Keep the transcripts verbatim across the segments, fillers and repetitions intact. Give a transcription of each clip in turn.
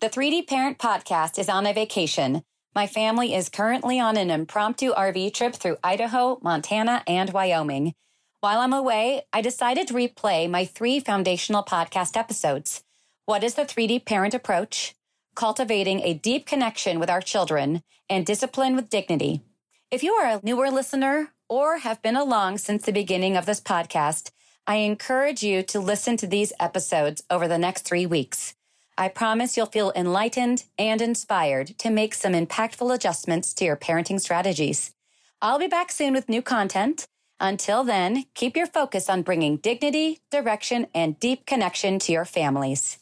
The three D Parent Podcast is on a vacation. My family is currently on an impromptu R V trip through Idaho, Montana, and Wyoming. While I'm away, I decided to replay my three foundational podcast episodes. What is the three D Parent Approach? Cultivating a deep connection with our children, and discipline with dignity. If you are a newer listener or have been along since the beginning of this podcast, I encourage you to listen to these episodes over the next three weeks. I promise you'll feel enlightened and inspired to make some impactful adjustments to your parenting strategies. I'll be back soon with new content. Until then, keep your focus on bringing dignity, direction, and deep connection to your families.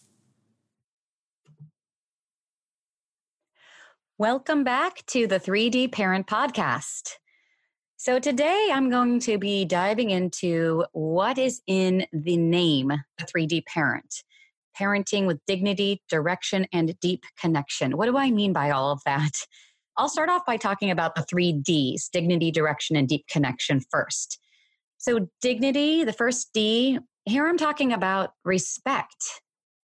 Welcome back to the three D Parent Podcast. So today I'm going to be diving into what is in the name, the three D Parent. Parenting with dignity, direction, and deep connection. What do I mean by all of that? I'll start off by talking about the three D's, dignity, direction, and deep connection first. So dignity, the first D, here I'm talking about respect,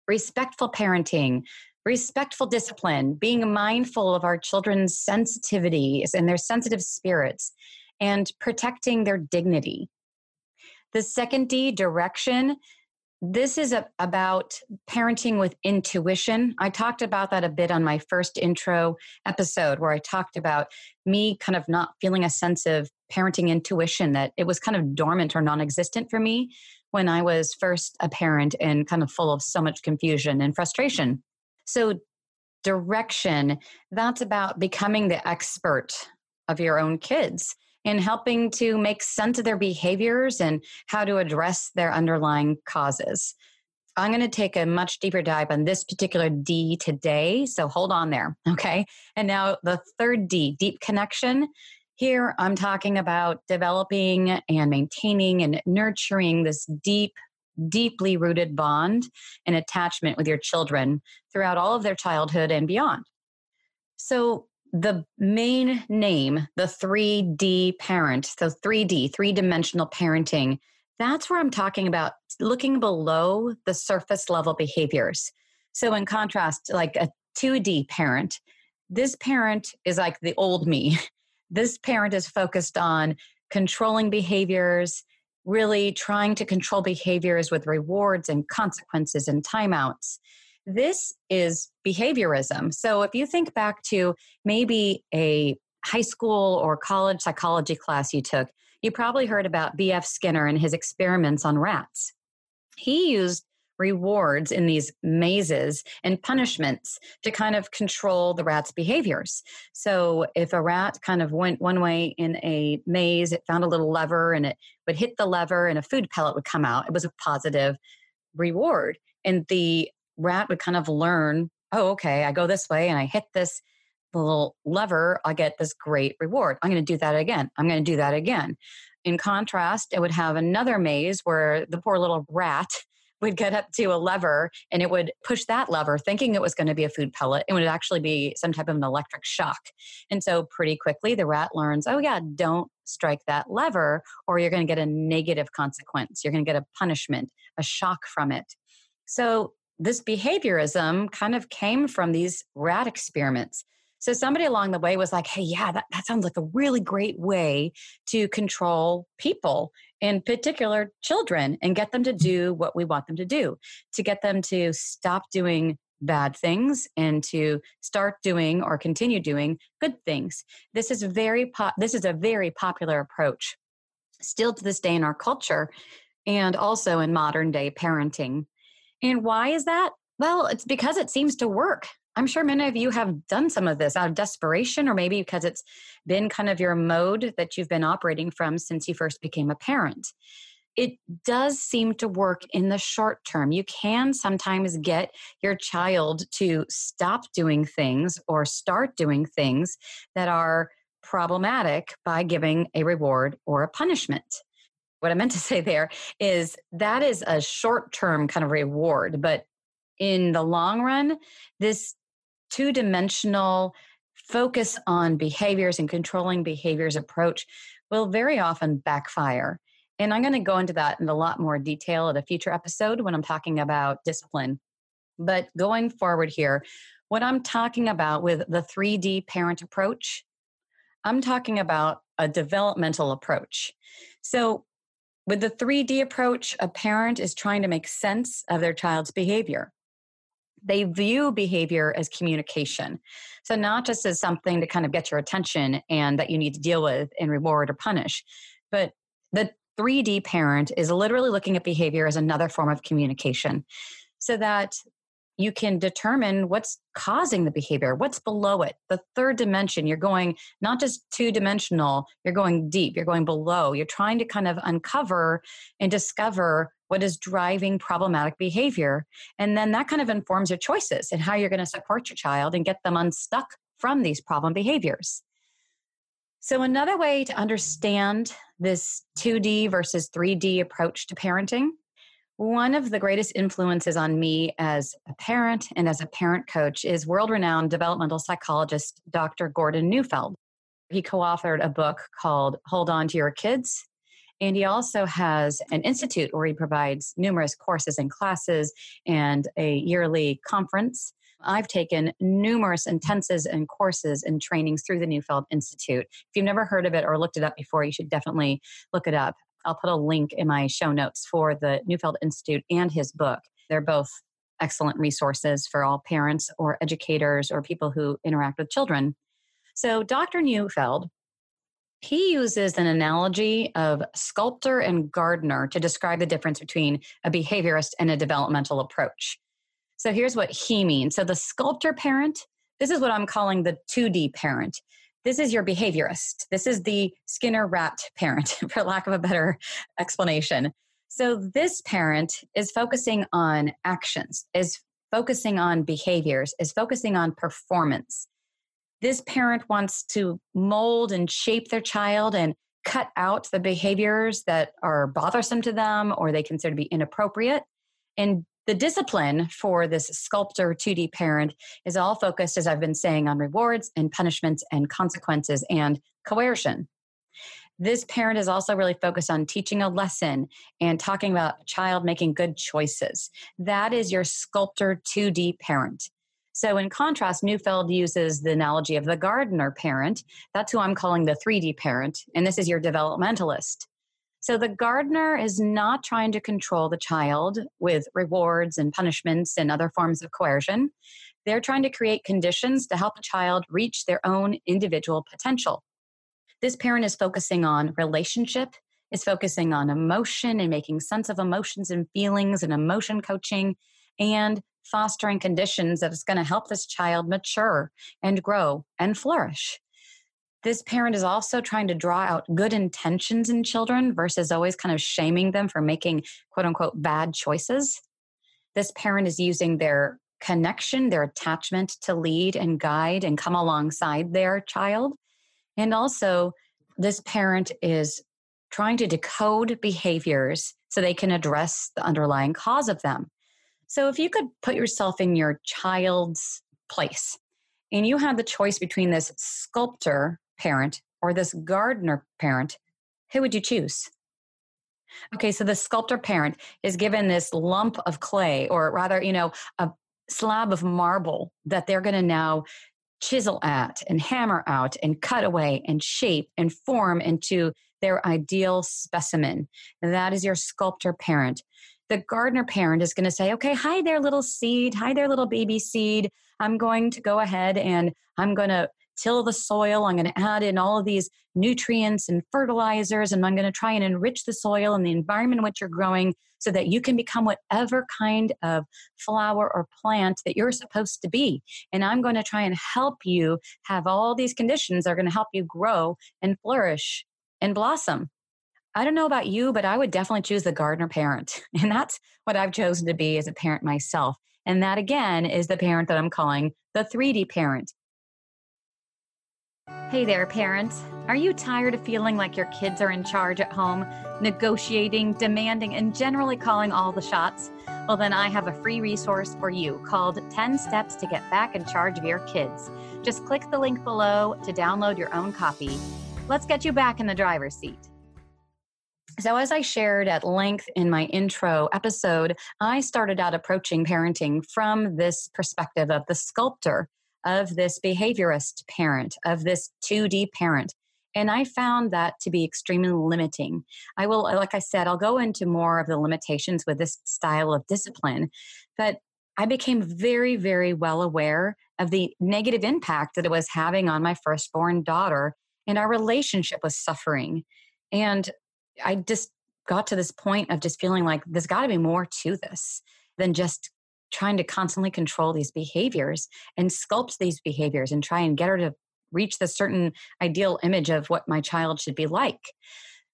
respectful parenting, respectful discipline, being mindful of our children's sensitivities and their sensitive spirits, and protecting their dignity. The second D, direction. This is a, about parenting with intuition. I talked about that a bit on my first intro episode where I talked about me kind of not feeling a sense of parenting intuition, that it was kind of dormant or non-existent for me when I was first a parent and kind of full of so much confusion and frustration. So direction, that's about becoming the expert of your own kids and helping to make sense of their behaviors and how to address their underlying causes. I'm going to take a much deeper dive on this particular D today, so hold on there, okay? And now the third D, deep connection. Here I'm talking about developing and maintaining and nurturing this deep, deeply rooted bond and attachment with your children throughout all of their childhood and beyond. So the main name, the three D parent, so three D, three-dimensional parenting, that's where I'm talking about looking below the surface level behaviors. So in contrast, like a two D parent, this parent is like the old me. This parent is focused on controlling behaviors, really trying to control behaviors with rewards and consequences and timeouts. This is behaviorism. So if you think back to maybe a high school or college psychology class you took, you probably heard about B F Skinner and his experiments on rats. He used rewards in these mazes and punishments to kind of control the rat's behaviors. So if a rat kind of went one way in a maze, it found a little lever and it would hit the lever and a food pellet would come out. It was a positive reward. And the rat would kind of learn, oh, okay, I go this way and I hit this little lever, I get this great reward. I'm going to do that again. I'm going to do that again. In contrast, it would have another maze where the poor little rat would get up to a lever and it would push that lever thinking it was going to be a food pellet. It would actually be some type of an electric shock. And so pretty quickly the rat learns, oh yeah, don't strike that lever or you're going to get a negative consequence. You're going to get a punishment, a shock from it. So this behaviorism kind of came from these rat experiments. So somebody along the way was like, hey, yeah, that, that sounds like a really great way to control people, in particular children, and get them to do what we want them to do, to get them to stop doing bad things and to start doing or continue doing good things. This is very po- this is a very popular approach still to this day in our culture and also in modern day parenting. And why is that? Well, it's because it seems to work. I'm sure many of you have done some of this out of desperation, or maybe because it's been kind of your mode that you've been operating from since you first became a parent. It does seem to work in the short term. You can sometimes get your child to stop doing things or start doing things that are problematic by giving a reward or a punishment. What I meant to say there is that is a short-term kind of reward, but in the long run, this two-dimensional focus on behaviors and controlling behaviors approach will very often backfire. And I'm going to go into that in a lot more detail at a future episode when I'm talking about discipline. But going forward here, what I'm talking about with the three D parent approach, I'm talking about a developmental approach. So with the three D approach, a parent is trying to make sense of their child's behavior. They view behavior as communication. So not just as something to kind of get your attention and that you need to deal with and reward or punish, but the three D parent is literally looking at behavior as another form of communication so that you can determine what's causing the behavior, what's below it, the third dimension. You're going not just two-dimensional, you're going deep, you're going below. You're trying to kind of uncover and discover what is driving problematic behavior. And then that kind of informs your choices and how you're going to support your child and get them unstuck from these problem behaviors. So another way to understand this two D versus three D approach to parenting, one of the greatest influences on me as a parent and as a parent coach is world-renowned developmental psychologist, Doctor Gordon Neufeld. He co-authored a book called Hold on to Your Kids, and he also has an institute where he provides numerous courses and classes and a yearly conference. I've taken numerous intensives and courses and trainings through the Neufeld Institute. If you've never heard of it or looked it up before, you should definitely look it up. I'll put a link in my show notes for the Neufeld Institute and his book. They're both excellent resources for all parents or educators or people who interact with children. So Doctor Neufeld, he uses an analogy of sculptor and gardener to describe the difference between a behaviorist and a developmental approach. So here's what he means. So the sculptor parent, this is what I'm calling the two D parent. This is your behaviorist. This is the Skinner rat parent, for lack of a better explanation. So this parent is focusing on actions, is focusing on behaviors, is focusing on performance. This parent wants to mold and shape their child and cut out the behaviors that are bothersome to them or they consider to be inappropriate. And the discipline for this sculptor two D parent is all focused, as I've been saying, on rewards and punishments and consequences and coercion. This parent is also really focused on teaching a lesson and talking about a child making good choices. That is your sculptor two D parent. So in contrast, Neufeld uses the analogy of the gardener parent. That's who I'm calling the three D parent, and this is your developmentalist. So the gardener is not trying to control the child with rewards and punishments and other forms of coercion. They're trying to create conditions to help a child reach their own individual potential. This parent is focusing on relationship, is focusing on emotion and making sense of emotions and feelings and emotion coaching and fostering conditions that is going to help this child mature and grow and flourish. This parent is also trying to draw out good intentions in children versus always kind of shaming them for making, quote unquote, bad choices. This parent is using their connection, their attachment to lead and guide and come alongside their child. And also, this parent is trying to decode behaviors so they can address the underlying cause of them. So if you could put yourself in your child's place and you had the choice between this sculptor parent or this gardener parent, who would you choose? Okay, so the sculptor parent is given this lump of clay, or rather, you know, a slab of marble that they're going to now chisel at and hammer out and cut away and shape and form into their ideal specimen. That is your sculptor parent. the gardener parent is going to say, okay, hi there, little seed. Hi there, little baby seed. I'm going to go ahead and I'm going to till the soil. I'm going to add in all of these nutrients and fertilizers, and I'm going to try and enrich the soil and the environment in which you're growing so that you can become whatever kind of flower or plant that you're supposed to be. And I'm going to try and help you have all these conditions that are going to help you grow and flourish and blossom. I don't know about you, but I would definitely choose the gardener parent. And that's what I've chosen to be as a parent myself. And that, again, is the parent that I'm calling the three D parent. Hey there, parents. Are you tired of feeling like your kids are in charge at home, negotiating, demanding, and generally calling all the shots? Well, then I have a free resource for you called ten steps to Get Back in Charge of Your Kids. Just click the link below to download your own copy. Let's get you back in the driver's seat. So as I shared at length in my intro episode, I started out approaching parenting from this perspective of the sculptor, of this behaviorist parent, of this two D parent. And I found that to be extremely limiting. I will, like I said, I'll go into more of the limitations with this style of discipline, but I became very, very well aware of the negative impact that it was having on my firstborn daughter, and our relationship was suffering. And I just got to this point of just feeling like there's got to be more to this than just trying to constantly control these behaviors and sculpt these behaviors and try and get her to reach the certain ideal image of what my child should be like.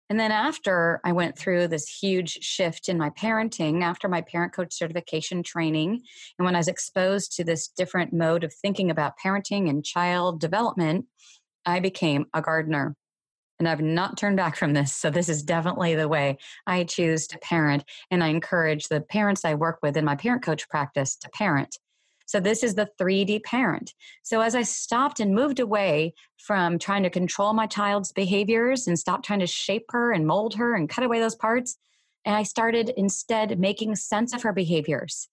And then after I went through this huge shift in my parenting, after my parent coach certification training, and when I was exposed to this different mode of thinking about parenting and child development, I became a gardener. And I've not turned back from this. So this is definitely the way I choose to parent. And I encourage the parents I work with in my parent coach practice to parent. So this is the three D parent. So as I stopped and moved away from trying to control my child's behaviors and stopped trying to shape her and mold her and cut away those parts, and I started instead making sense of her behaviors.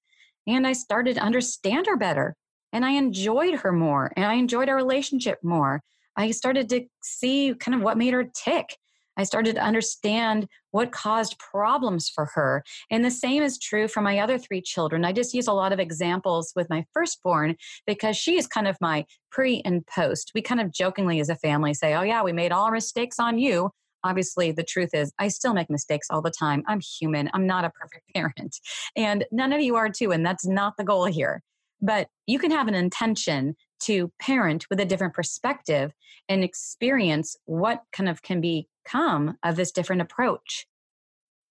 And I started to understand her better. And I enjoyed her more. And I enjoyed our relationship more. I started to see kind of what made her tick. I started to understand what caused problems for her. And the same is true for my other three children. I just use a lot of examples with my firstborn because she is kind of my pre and post. We kind of jokingly as a family say, oh yeah, we made all our mistakes on you. Obviously, the truth is I still make mistakes all the time. I'm human. I'm not a perfect parent. And none of you are too. And that's not the goal here. But you can have an intention to parent with a different perspective and experience what kind of can become of this different approach.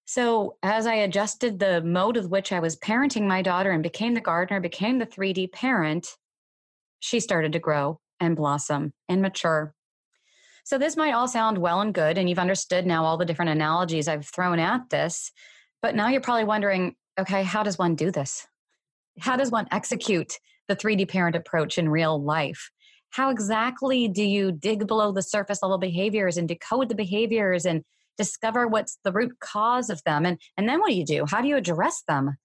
So as I adjusted the mode with which I was parenting my daughter and became the gardener, became the three D parent, she started to grow and blossom and mature. So this might all sound well and good, and you've understood now all the different analogies I've thrown at this, but now you're probably wondering, okay, how does one do this? How does one execute the three D parent approach in real life? How exactly do you dig below the surface level behaviors and decode the behaviors and discover what's the root cause of them? And, and then what do you do? How do you address them?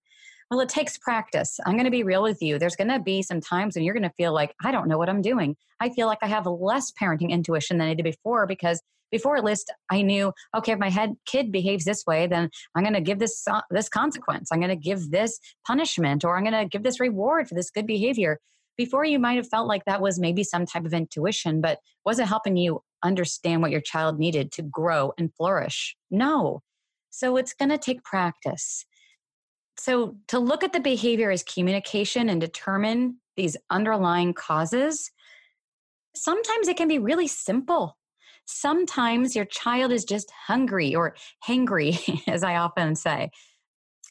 Well, it takes practice. I'm going to be real with you. There's going to be some times when you're going to feel like, I don't know what I'm doing. I feel like I have less parenting intuition than I did before because before at least I knew, okay, if my head kid behaves this way, then I'm going to give this uh, this consequence. I'm going to give this punishment, or I'm going to give this reward for this good behavior. Before you might have felt like that was maybe some type of intuition, but wasn't helping you understand what your child needed to grow and flourish. No. So it's going to take practice. So to look at the behavior as communication and determine these underlying causes, sometimes it can be really simple. Sometimes your child is just hungry or hangry, as I often say.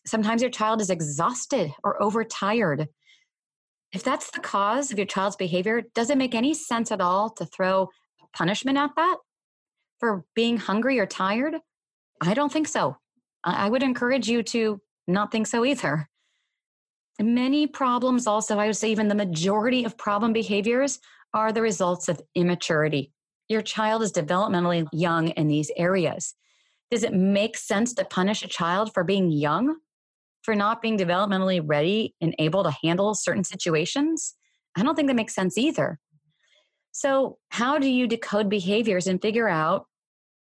Sometimes your child is exhausted or overtired. If that's the cause of your child's behavior, does it make any sense at all to throw punishment at that for being hungry or tired? I don't think so. I would encourage you to not think so either. Many problems also, I would say even the majority of problem behaviors are the results of immaturity. Your child is developmentally young in these areas. Does it make sense to punish a child for being young, for not being developmentally ready and able to handle certain situations? I don't think that makes sense either. So how do you decode behaviors and figure out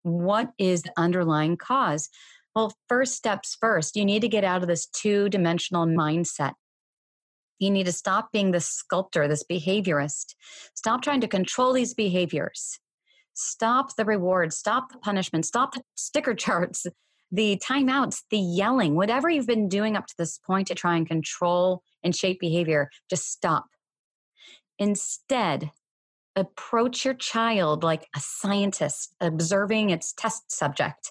what is the underlying cause? Well, first steps first, you need to get out of this two-dimensional mindset. You need to stop being this sculptor, this behaviorist. Stop trying to control these behaviors. Stop the rewards, stop the punishment, stop the sticker charts, the timeouts, the yelling, whatever you've been doing up to this point to try and control and shape behavior, just stop. Instead, approach your child like a scientist observing its test subject.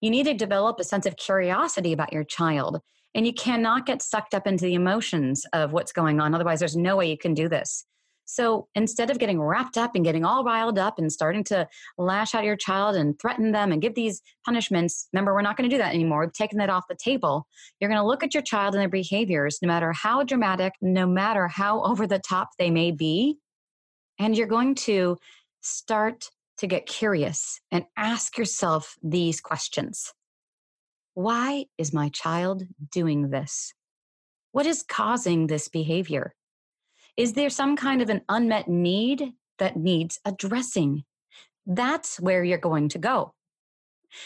You need to develop a sense of curiosity about your child, and you cannot get sucked up into the emotions of what's going on. Otherwise, there's no way you can do this. So instead of getting wrapped up and getting all riled up and starting to lash out at your child and threaten them and give these punishments, remember, we're not going to do that anymore. We've taken that off the table. You're going to look at your child and their behaviors, no matter how dramatic, no matter how over the top they may be. And you're going to start to get curious and ask yourself these questions. Why is my child doing this? What is causing this behavior? Is there some kind of an unmet need that needs addressing? That's where you're going to go.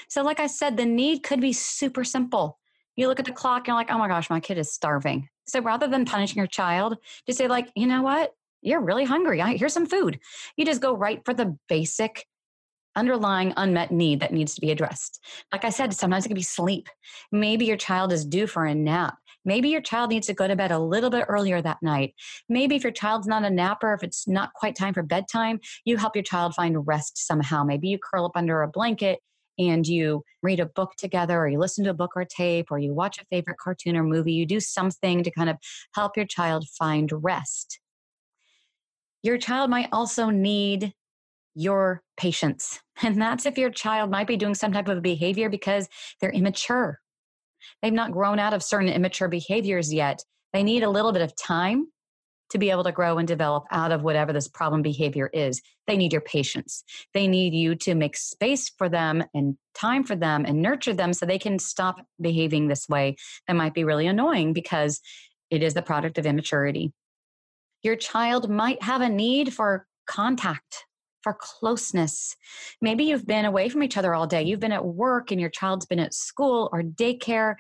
So like I said, the need could be super simple. You look at the clock and you're like, oh my gosh, my kid is starving. So rather than punishing your child, just say like, you know what? You're really hungry. Here's some food. You just go right for the basic underlying unmet need that needs to be addressed. Like I said, sometimes it can be sleep. Maybe your child is due for a nap. Maybe your child needs to go to bed a little bit earlier that night. Maybe if your child's not a napper, if it's not quite time for bedtime, you help your child find rest somehow. Maybe you curl up under a blanket and you read a book together, or you listen to a book or tape, or you watch a favorite cartoon or movie. You do something to kind of help your child find rest. Your child might also need your patience. And that's if your child might be doing some type of behavior because they're immature. They've not grown out of certain immature behaviors yet. They need a little bit of time to be able to grow and develop out of whatever this problem behavior is. They need your patience. They need you to make space for them and time for them and nurture them so they can stop behaving this way. That might be really annoying because it is the product of immaturity. Your child might have a need for contact, for closeness. Maybe you've been away from each other all day. You've been at work and your child's been at school or daycare.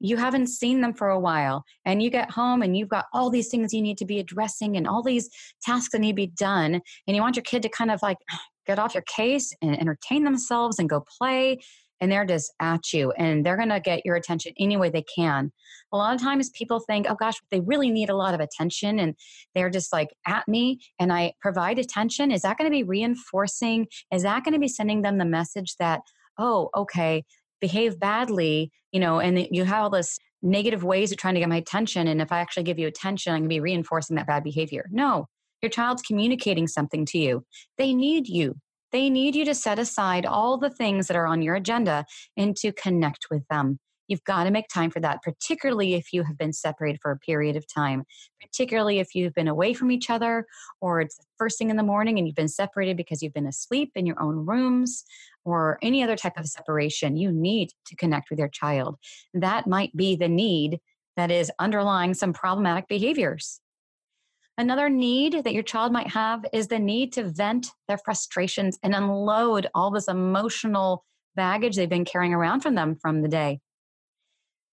You haven't seen them for a while, and you get home and you've got all these things you need to be addressing and all these tasks that need to be done. And you want your kid to kind of like get off your case and entertain themselves and go play. And they're just at you, and they're going to get your attention any way they can. A lot of times people think, oh gosh, they really need a lot of attention, and they're just like at me, and I provide attention. Is that going to be reinforcing? Is that going to be sending them the message that, oh, okay, behave badly, you know, and you have all this negative ways of trying to get my attention. And if I actually give you attention, I'm going to be reinforcing that bad behavior. No, your child's communicating something to you. They need you. They need you to set aside all the things that are on your agenda and to connect with them. You've got to make time for that, particularly if you have been separated for a period of time, particularly if you've been away from each other, or it's the first thing in the morning and you've been separated because you've been asleep in your own rooms, or any other type of separation. You need to connect with your child. That might be the need that is underlying some problematic behaviors. Another need that your child might have is the need to vent their frustrations and unload all this emotional baggage they've been carrying around from them from the day.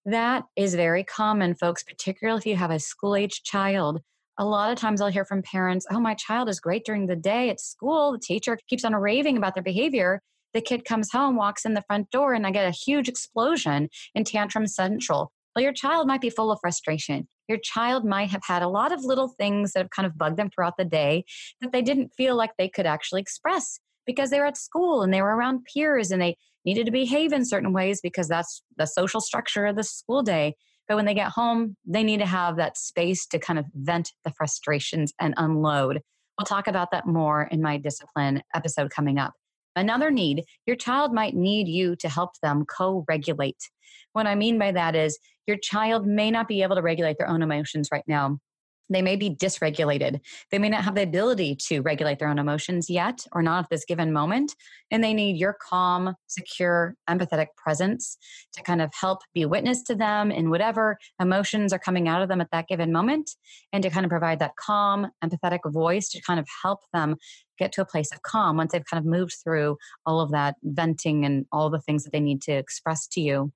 That is very common, folks, particularly if you have a school-age child. A lot of times I'll hear from parents, oh, my child is great during the day at school. The teacher keeps on raving about their behavior. The kid comes home, walks in the front door, and I get a huge explosion in tantrum central. Well, your child might be full of frustration. Your child might have had a lot of little things that have kind of bugged them throughout the day that they didn't feel like they could actually express because they were at school and they were around peers and they needed to behave in certain ways because that's the social structure of the school day. But when they get home, they need to have that space to kind of vent the frustrations and unload. We'll talk about that more in my discipline episode coming up. Another need, your child might need you to help them co-regulate. What I mean by that is your child may not be able to regulate their own emotions right now. They may be dysregulated. They may not have the ability to regulate their own emotions yet, or not at this given moment. And they need your calm, secure, empathetic presence to kind of help be witness to them in whatever emotions are coming out of them at that given moment, and to kind of provide that calm, empathetic voice to kind of help them get to a place of calm once they've kind of moved through all of that venting and all the things that they need to express to you.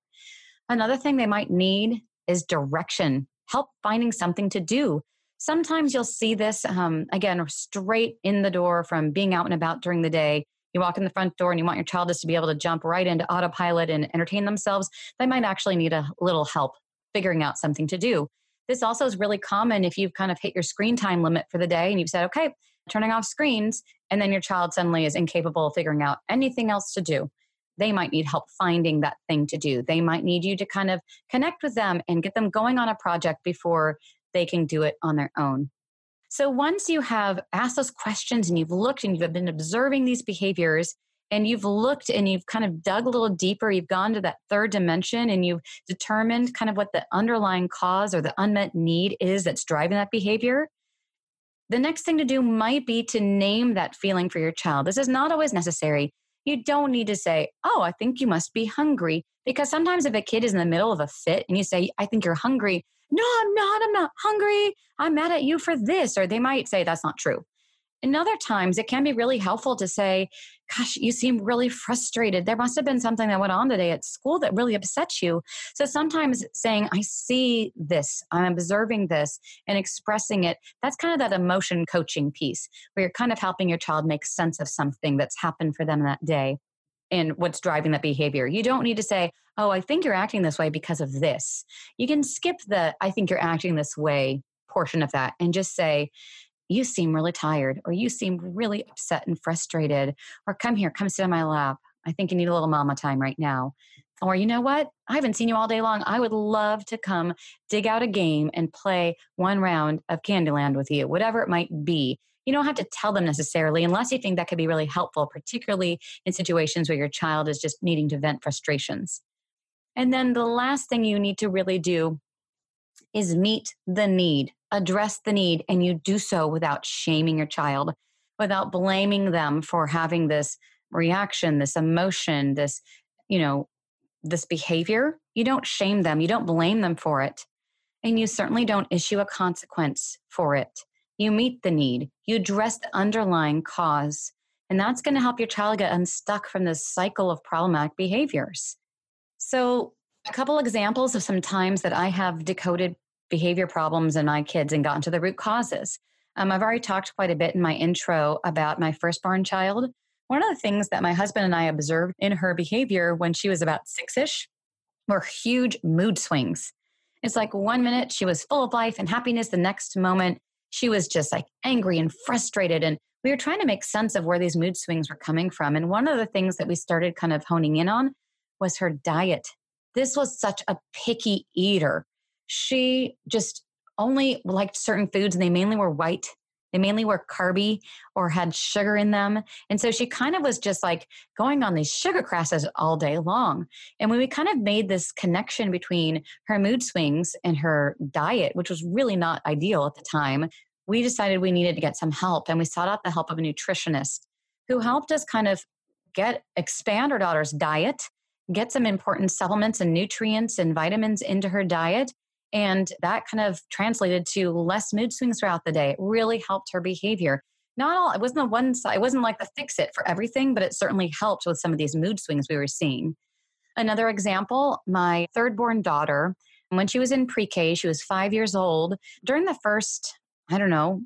Another thing they might need is direction, help finding something to do. Sometimes you'll see this, um, again, straight in the door from being out and about during the day. You walk in the front door and you want your child just to be able to jump right into autopilot and entertain themselves. They might actually need a little help figuring out something to do. This also is really common if you've kind of hit your screen time limit for the day and you've said, okay, turning off screens, and then your child suddenly is incapable of figuring out anything else to do. They might need help finding that thing to do. They might need you to kind of connect with them and get them going on a project before they can do it on their own. So once you have asked those questions and you've looked and you've been observing these behaviors and you've looked and you've kind of dug a little deeper, you've gone to that third dimension and you've determined kind of what the underlying cause or the unmet need is that's driving that behavior, the next thing to do might be to name that feeling for your child. This is not always necessary. You don't need to say, oh, I think you must be hungry. Because sometimes if a kid is in the middle of a fit and you say, I think you're hungry, no, I'm not, I'm not hungry. I'm mad at you for this. Or they might say, that's not true. And other times it can be really helpful to say, gosh, you seem really frustrated. There must have been something that went on today at school that really upset you. So sometimes saying, I see this, I'm observing this and expressing it, that's kind of that emotion coaching piece where you're kind of helping your child make sense of something that's happened for them that day and what's driving that behavior. You don't need to say, oh, I think you're acting this way because of this. You can skip the, I think you're acting this way portion of that and just say, you seem really tired, or you seem really upset and frustrated, or come here, come sit on my lap. I think you need a little mama time right now. Or you know what? I haven't seen you all day long. I would love to come dig out a game and play one round of Candyland with you, whatever it might be. You don't have to tell them necessarily unless you think that could be really helpful, particularly in situations where your child is just needing to vent frustrations. And then the last thing you need to really do is meet the need. Address the need, and you do so without shaming your child, without blaming them for having this reaction, this emotion, this, you know, this behavior. You don't shame them. You don't blame them for it. And you certainly don't issue a consequence for it. You meet the need. You address the underlying cause. And that's going to help your child get unstuck from this cycle of problematic behaviors. So a couple examples of some times that I have decoded behavior problems in my kids and gotten to the root causes. Um, I've already talked quite a bit in my intro about my firstborn child. One of the things that my husband and I observed in her behavior when she was about six-ish were huge mood swings. It's like one minute she was full of life and happiness. The next moment she was just like angry and frustrated. And we were trying to make sense of where these mood swings were coming from. And one of the things that we started kind of honing in on was her diet. This was such a picky eater. She just only liked certain foods and they mainly were white. They mainly were carby or had sugar in them. And so she kind of was just like going on these sugar crashes all day long. And when we kind of made this connection between her mood swings and her diet, which was really not ideal at the time, we decided we needed to get some help. And we sought out the help of a nutritionist who helped us kind of get expand our daughter's diet, get some important supplements and nutrients and vitamins into her diet. And that kind of translated to less mood swings throughout the day. It really helped her behavior. Not all, it wasn't the one side, it wasn't like the fix it for everything, but it certainly helped with some of these mood swings we were seeing. Another example, my third born daughter, when she was in pre-K, she was five years old. During the first, I don't know,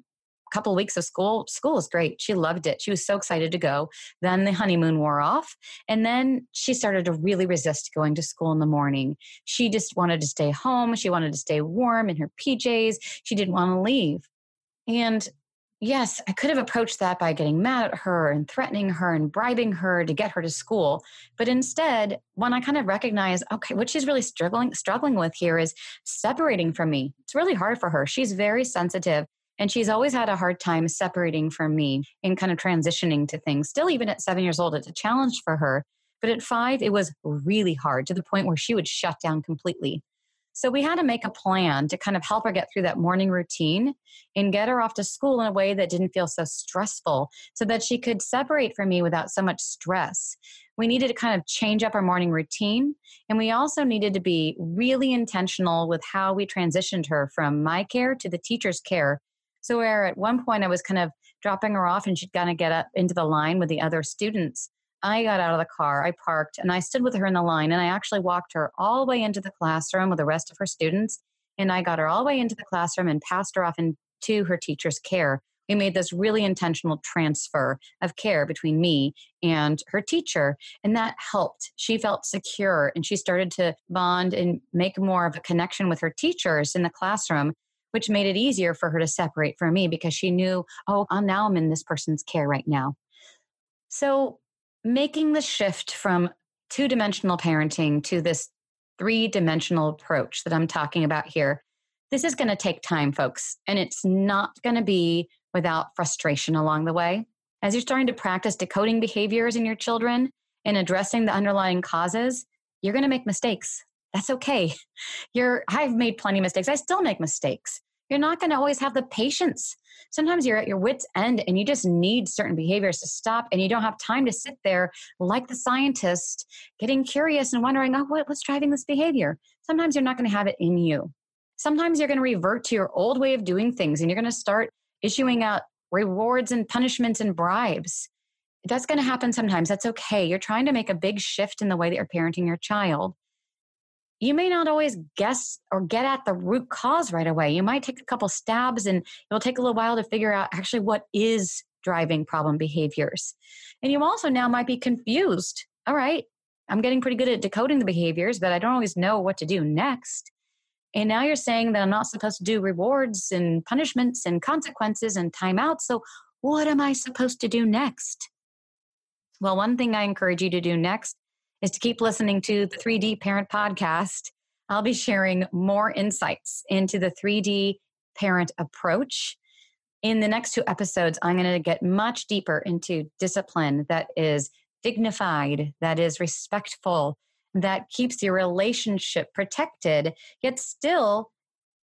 couple of weeks of school, school was great. She loved it. She was so excited to go. Then the honeymoon wore off. And then she started to really resist going to school in the morning. She just wanted to stay home. She wanted to stay warm in her P Js. She didn't want to leave. And yes, I could have approached that by getting mad at her and threatening her and bribing her to get her to school. But instead, when I kind of recognize, okay, what she's really struggling, struggling with here is separating from me. It's really hard for her. She's very sensitive. And she's always had a hard time separating from me and kind of transitioning to things. Still, even at seven years old, it's a challenge for her. But at five, it was really hard to the point where she would shut down completely. So we had to make a plan to kind of help her get through that morning routine and get her off to school in a way that didn't feel so stressful so that she could separate from me without so much stress. We needed to kind of change up our morning routine. And we also needed to be really intentional with how we transitioned her from my care to the teacher's care. So where at one point I was kind of dropping her off and she'd kind of get up into the line with the other students, I got out of the car, I parked, and I stood with her in the line, and I actually walked her all the way into the classroom with the rest of her students, and I got her all the way into the classroom and passed her off into her teacher's care. We made this really intentional transfer of care between me and her teacher, and that helped. She felt secure, and she started to bond and make more of a connection with her teachers in the classroom, which made it easier for her to separate from me because she knew, oh, now I'm in this person's care right now. So making the shift from two-dimensional parenting to this three-dimensional approach that I'm talking about here, this is going to take time, folks, and it's not going to be without frustration along the way. As you're starting to practice decoding behaviors in your children and addressing the underlying causes, you're going to make mistakes. That's okay. You're, I've made plenty of mistakes. I still make mistakes. You're not going to always have the patience. Sometimes you're at your wit's end and you just need certain behaviors to stop, and you don't have time to sit there like the scientist getting curious and wondering, oh, what, what's driving this behavior? Sometimes you're not going to have it in you. Sometimes you're going to revert to your old way of doing things, and you're going to start issuing out rewards and punishments and bribes. That's going to happen sometimes. That's okay. You're trying to make a big shift in the way that you're parenting your child. You may not always guess or get at the root cause right away. You might take a couple stabs, and it'll take a little while to figure out actually what is driving problem behaviors. And you also now might be confused. All right, I'm getting pretty good at decoding the behaviors, but I don't always know what to do next. And now you're saying that I'm not supposed to do rewards and punishments and consequences and timeouts. So what am I supposed to do next? Well, one thing I encourage you to do next is to keep listening to the three D Parent podcast. I'll be sharing more insights into the three D Parent approach. In the next two episodes, I'm going to get much deeper into discipline that is dignified, that is respectful, that keeps your relationship protected, yet still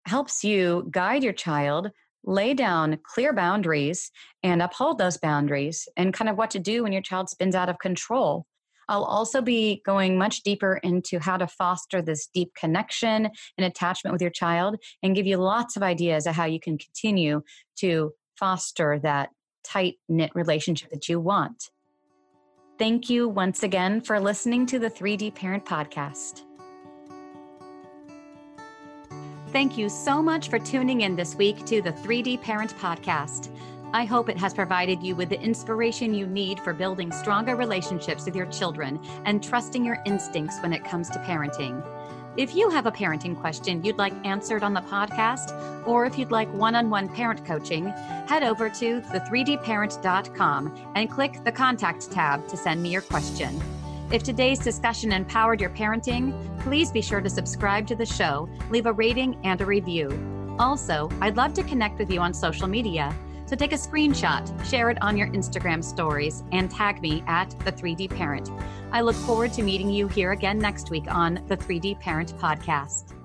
helps you guide your child, lay down clear boundaries, and uphold those boundaries, and kind of what to do when your child spins out of control. I'll also be going much deeper into how to foster this deep connection and attachment with your child, and give you lots of ideas of how you can continue to foster that tight-knit relationship that you want. Thank you once again for listening to the three D Parent Podcast. Thank you so much for tuning in this week to the three D Parent Podcast. I hope it has provided you with the inspiration you need for building stronger relationships with your children and trusting your instincts when it comes to parenting. If you have a parenting question you'd like answered on the podcast, or if you'd like one-on-one parent coaching, head over to the three d parent dot com and click the Contact tab to send me your question. If today's discussion empowered your parenting, please be sure to subscribe to the show, leave a rating and a review. Also, I'd love to connect with you on social media, so take a screenshot, share it on your Instagram stories, and tag me at the three D Parent. I look forward to meeting you here again next week on the three D Parent Podcast.